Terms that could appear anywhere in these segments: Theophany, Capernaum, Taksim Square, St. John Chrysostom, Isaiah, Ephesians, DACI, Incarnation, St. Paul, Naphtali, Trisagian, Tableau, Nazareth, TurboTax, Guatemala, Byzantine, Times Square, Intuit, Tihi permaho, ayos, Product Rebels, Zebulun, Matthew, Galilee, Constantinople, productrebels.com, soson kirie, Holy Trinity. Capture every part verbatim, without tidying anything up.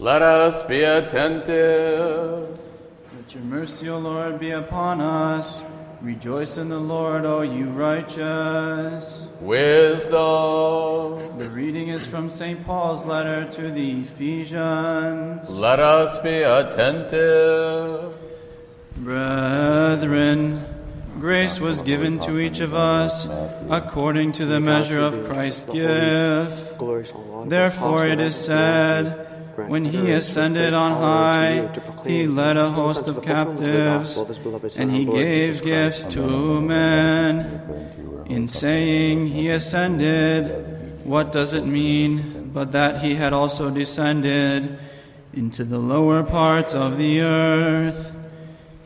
Let us be attentive. Let your mercy, O Lord, be upon us. Rejoice in the Lord, O you righteous. Wisdom. The reading is from Saint Paul's letter to the Ephesians. Let us be attentive. Brethren, grace was given to each of us according to the measure of Christ's gift. Therefore it is said, when he ascended on high, he led a host of captives, and he gave gifts to men. In saying he ascended, what does it mean but that he had also descended into the lower parts of the earth?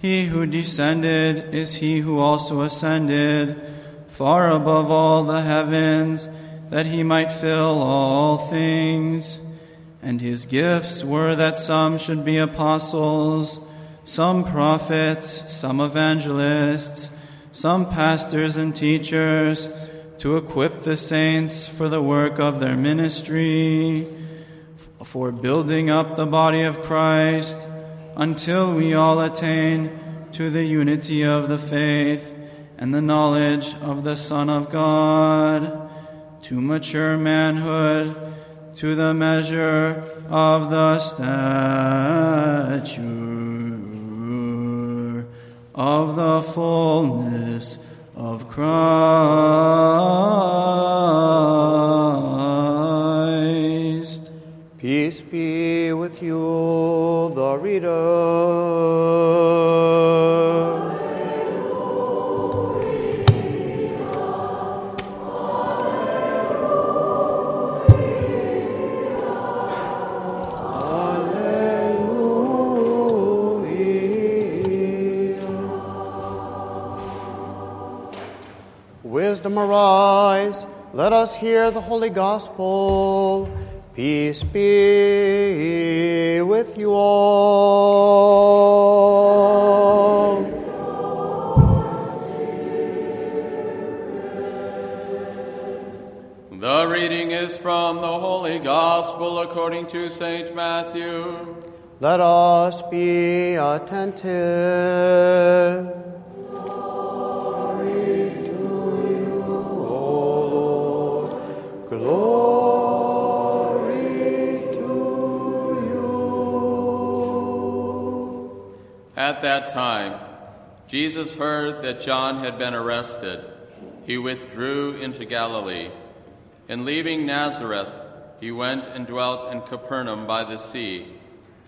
He who descended is he who also ascended far above all the heavens, that he might fill all things. And his gifts were that some should be apostles, some prophets, some evangelists, some pastors and teachers, to equip the saints for the work of their ministry, for building up the body of Christ, until we all attain to the unity of the faith and the knowledge of the Son of God, to mature manhood, to the measure of the stature of the fullness of Christ. Peace be with you, the reader. Wisdom, arise, let us hear the holy gospel. Peace be with you all. The reading is from the holy gospel according to Saint Matthew. Let us be attentive. Glory to you. At that time, Jesus heard that John had been arrested. He withdrew into Galilee. And leaving Nazareth, he went and dwelt in Capernaum by the sea,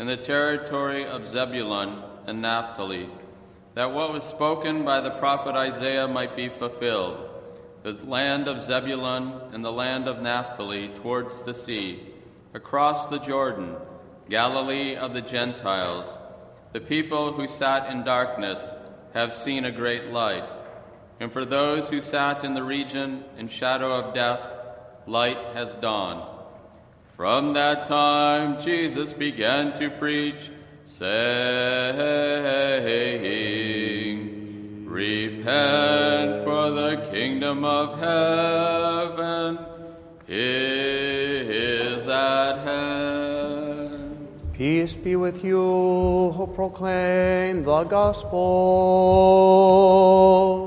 in the territory of Zebulun and Naphtali, that what was spoken by the prophet Isaiah might be fulfilled. The land of Zebulun and the land of Naphtali towards the sea, across the Jordan, Galilee of the Gentiles. The people who sat in darkness have seen a great light. And for those who sat in the region and shadow of death, light has dawned. From that time Jesus began to preach, saying, repent, for the kingdom of heaven is at hand. Peace be with you who proclaim the gospel.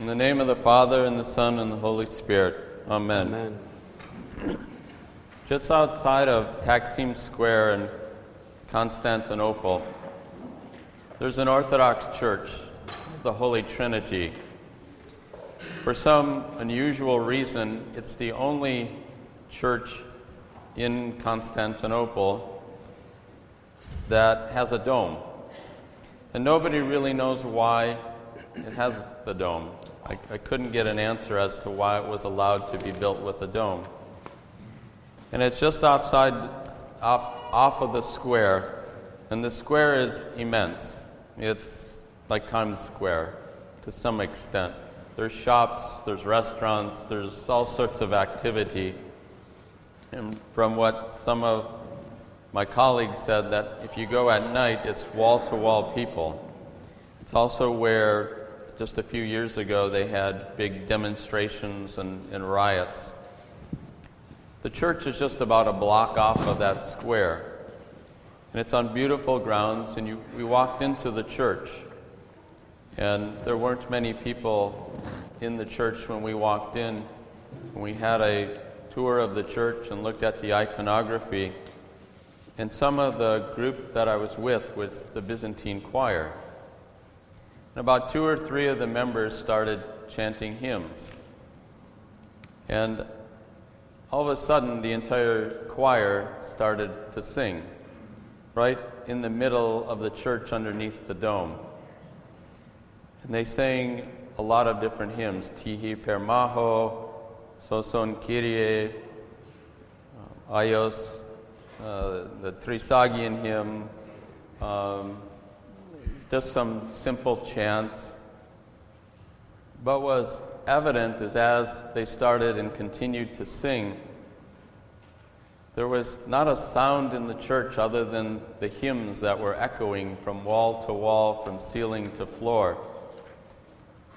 In the name of the Father, and the Son, and the Holy Spirit. Amen. Amen. Just outside of Taksim Square in Constantinople, there's an Orthodox church, the Holy Trinity. For some unusual reason, it's the only church in Constantinople that has a dome. And nobody really knows why it has the dome. I, I couldn't get an answer as to why it was allowed to be built with a dome. and it's just offside, off, off of the square, and the square is immense. It's like Times Square to some extent. There's shops, there's restaurants, there's all sorts of activity. And from what some of my colleagues said, that if you go at night, it's wall-to-wall people. It's also where, just a few years ago, they had big demonstrations and, and riots. The church is just about a block off of that square. And it's on beautiful grounds, and you, we walked into the church. And there weren't many people in the church when we walked in. We had a tour of the church and looked at the iconography. And some of the group that I was with was the Byzantine choir. And about two or three of the members started chanting hymns. And all of a sudden, the entire choir started to sing, right in the middle of the church underneath the dome. And they sang a lot of different hymns, Tihi permaho, soson kirie, ayos, Uh, the Trisagian hymn, um, just some simple chants. But what was evident is as they started and continued to sing, there was not a sound in the church other than the hymns that were echoing from wall to wall, from ceiling to floor.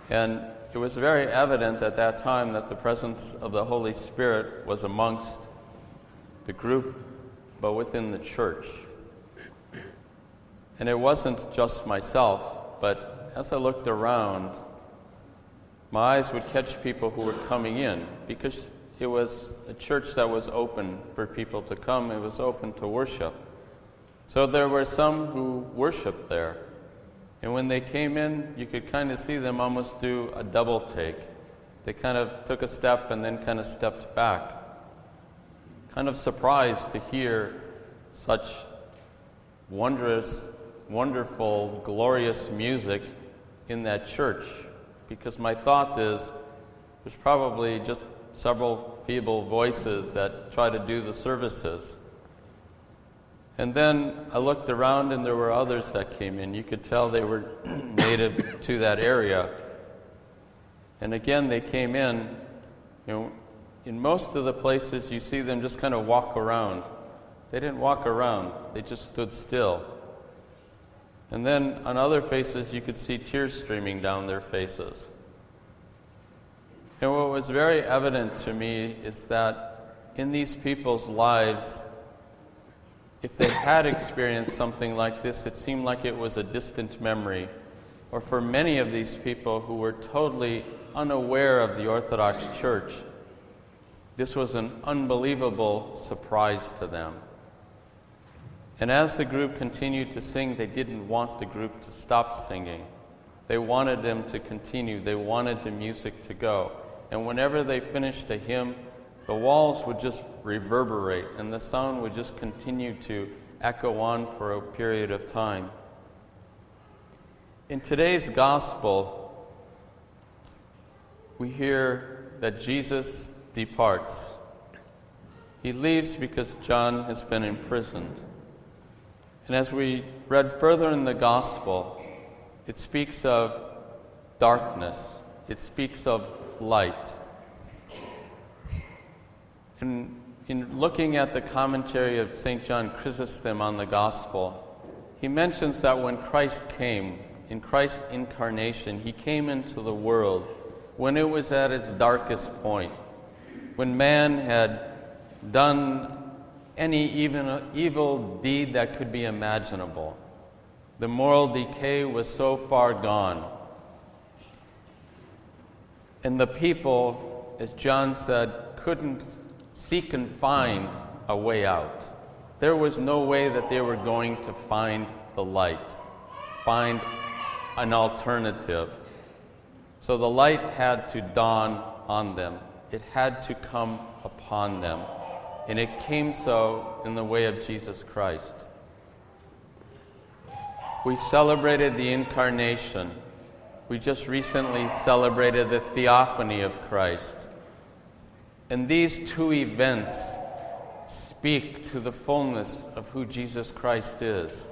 And it was very evident at that time that the presence of the Holy Spirit was amongst the group, but within the church. And it wasn't just myself, but as I looked around, my eyes would catch people who were coming in, because it was a church that was open for people to come. It was open to worship. So there were some who worshiped there. And when they came in, you could kind of see them almost do a double take. They kind of took a step and then kind of stepped back, kind of surprised to hear such wondrous, wonderful, glorious music in that church, because my thought is there's probably just several feeble voices that try to do the services. And then I looked around and there were others that came in. You could tell they were native to that area. And again, they came in, you know, in most of the places, you see them just kind of walk around. They didn't walk around. They just stood still. And then on other faces, you could see tears streaming down their faces. And what was very evident to me is that in these people's lives, if they had experienced something like this, it seemed like it was a distant memory. Or for many of these people who were totally unaware of the Orthodox Church, this was an unbelievable surprise to them. And as the group continued to sing, they didn't want the group to stop singing. They wanted them to continue. They wanted the music to go. And whenever they finished a hymn, the walls would just reverberate, and the sound would just continue to echo on for a period of time. In today's gospel, we hear that Jesus departs. He leaves because John has been imprisoned. And as we read further in the gospel, it speaks of darkness. It speaks of light. And in looking at the commentary of Saint John Chrysostom on the gospel, he mentions that when Christ came, in Christ's incarnation, he came into the world when it was at its darkest point, when man had done any even evil deed that could be imaginable. The moral decay was so far gone. And the people, as John said, couldn't seek and find a way out. There was no way that they were going to find the light, find an alternative. So the light had to dawn on them. It had to come upon them. And it came so in the way of Jesus Christ. We celebrated the Incarnation. We just recently celebrated the Theophany of Christ. And these two events speak to the fullness of who Jesus Christ is.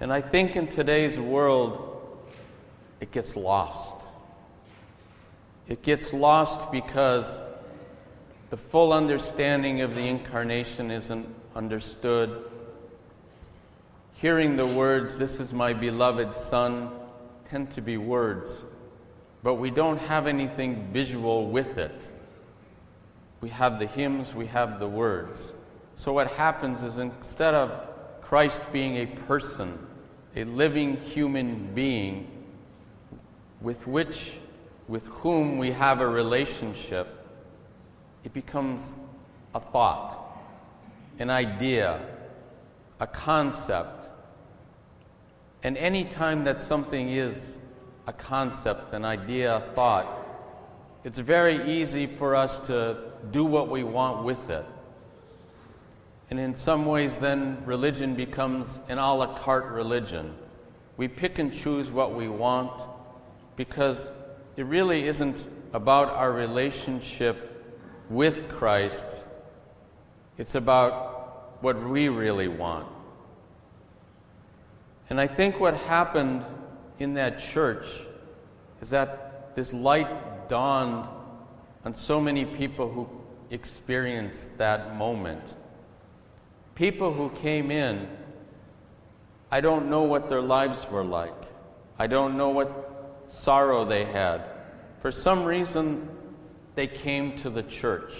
And I think in today's world, it gets lost. It gets lost because the full understanding of the Incarnation isn't understood. Hearing the words, "This is my beloved Son," tend to be words, but we don't have anything visual with it. We have the hymns, we have the words. So what happens is, instead of Christ being a person, a living human being with which, with whom we have a relationship, it becomes a thought, an idea, a concept. And any time that something is a concept, an idea, a thought, it's very easy for us to do what we want with it. And in some ways then religion becomes an a la carte religion. We pick and choose what we want because it really isn't about our relationship with Christ. It's about what we really want. And I think what happened in that church is that this light dawned on so many people who experienced that moment. People who came in, I don't know what their lives were like. I don't know what sorrow they had. For some reason, they came to the church,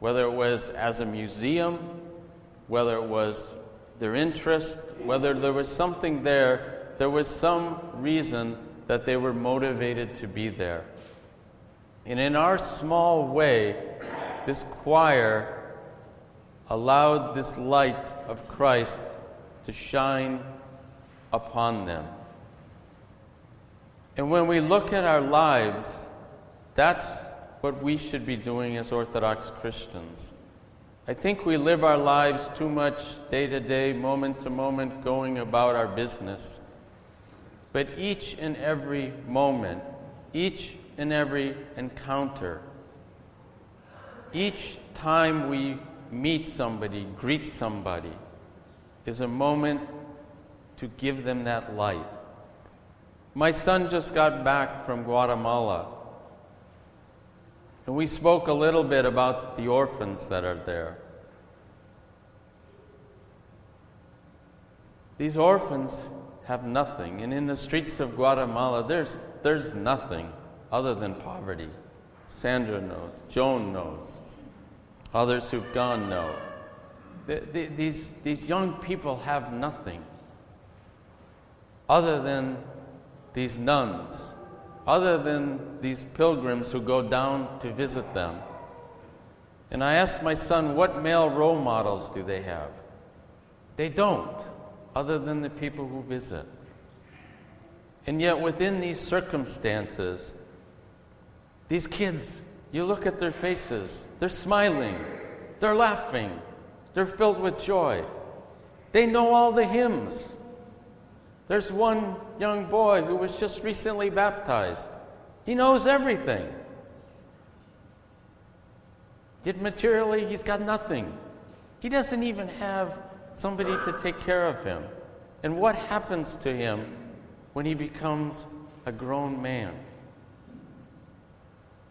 whether it was as a museum, whether it was their interest, whether there was something there, there was some reason that they were motivated to be there. And in our small way, this choir allowed this light of Christ to shine upon them. And when we look at our lives, that's what we should be doing as Orthodox Christians. I think we live our lives too much day to day, moment to moment, going about our business. But each and every moment, each and every encounter, each time we meet somebody, greet somebody, is a moment to give them that light. My son just got back from Guatemala, and we spoke a little bit about the orphans that are there. These orphans have nothing, and in the streets of Guatemala, there's, there's nothing other than poverty. Sandra knows, Joan knows. Others who've gone know. The, the, these, these young people have nothing other than these nuns, other than these pilgrims who go down to visit them. And I asked my son, what male role models do they have? They don't, other than the people who visit. And yet within these circumstances, these kids, you look at their faces, they're smiling, they're laughing, they're filled with joy. They know all the hymns. There's one young boy who was just recently baptized. He knows everything. Yet materially, he's got nothing. He doesn't even have somebody to take care of him. And what happens to him when he becomes a grown man?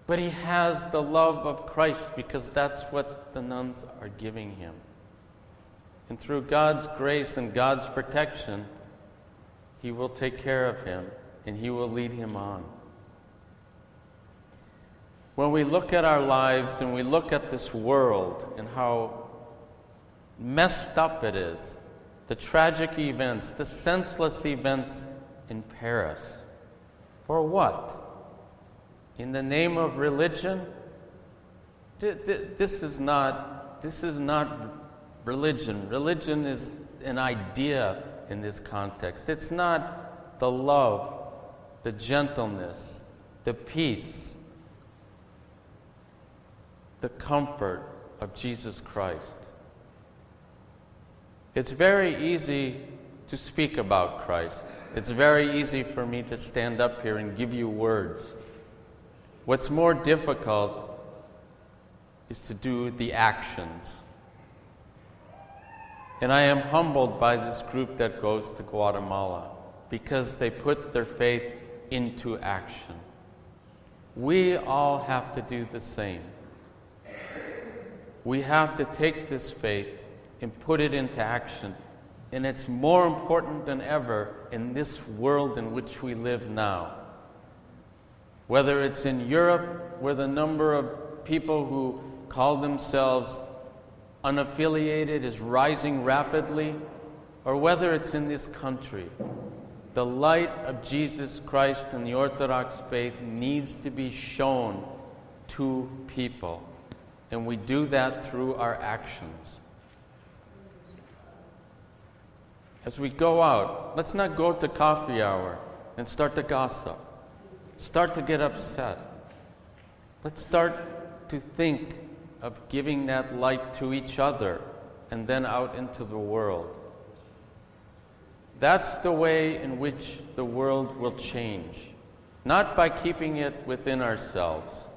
But he has the love of Christ because that's what the nuns are giving him. And through God's grace and God's protection, He will take care of him and He will lead him on. When we look at our lives and we look at this world and how messed up it is, the tragic events, the senseless events in Paris, for what? In the name of religion? This is not, this is not religion. Religion is an idea in this context. It's not the love, the gentleness, the peace, the comfort of Jesus Christ. It's very easy to speak about Christ. It's very easy for me to stand up here and give you words. What's more difficult is to do the actions. And I am humbled by this group that goes to Guatemala because they put their faith into action. We all have to do the same. We have to take this faith and put it into action. And it's more important than ever in this world in which we live now. Whether it's in Europe, where the number of people who call themselves unaffiliated is rising rapidly, or whether it's in this country, the light of Jesus Christ and the Orthodox faith needs to be shown to people. And we do that through our actions. As we go out, let's not go to coffee hour and start to gossip, start to get upset. Let's start to think of giving that light to each other and then out into the world. That's the way in which the world will change. Not by keeping it within ourselves,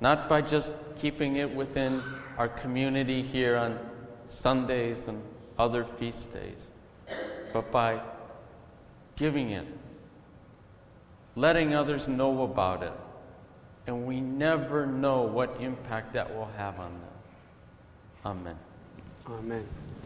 not by just keeping it within our community here on Sundays and other feast days, but by giving it, letting others know about it, and we never know what impact that will have on them. Amen. Amen.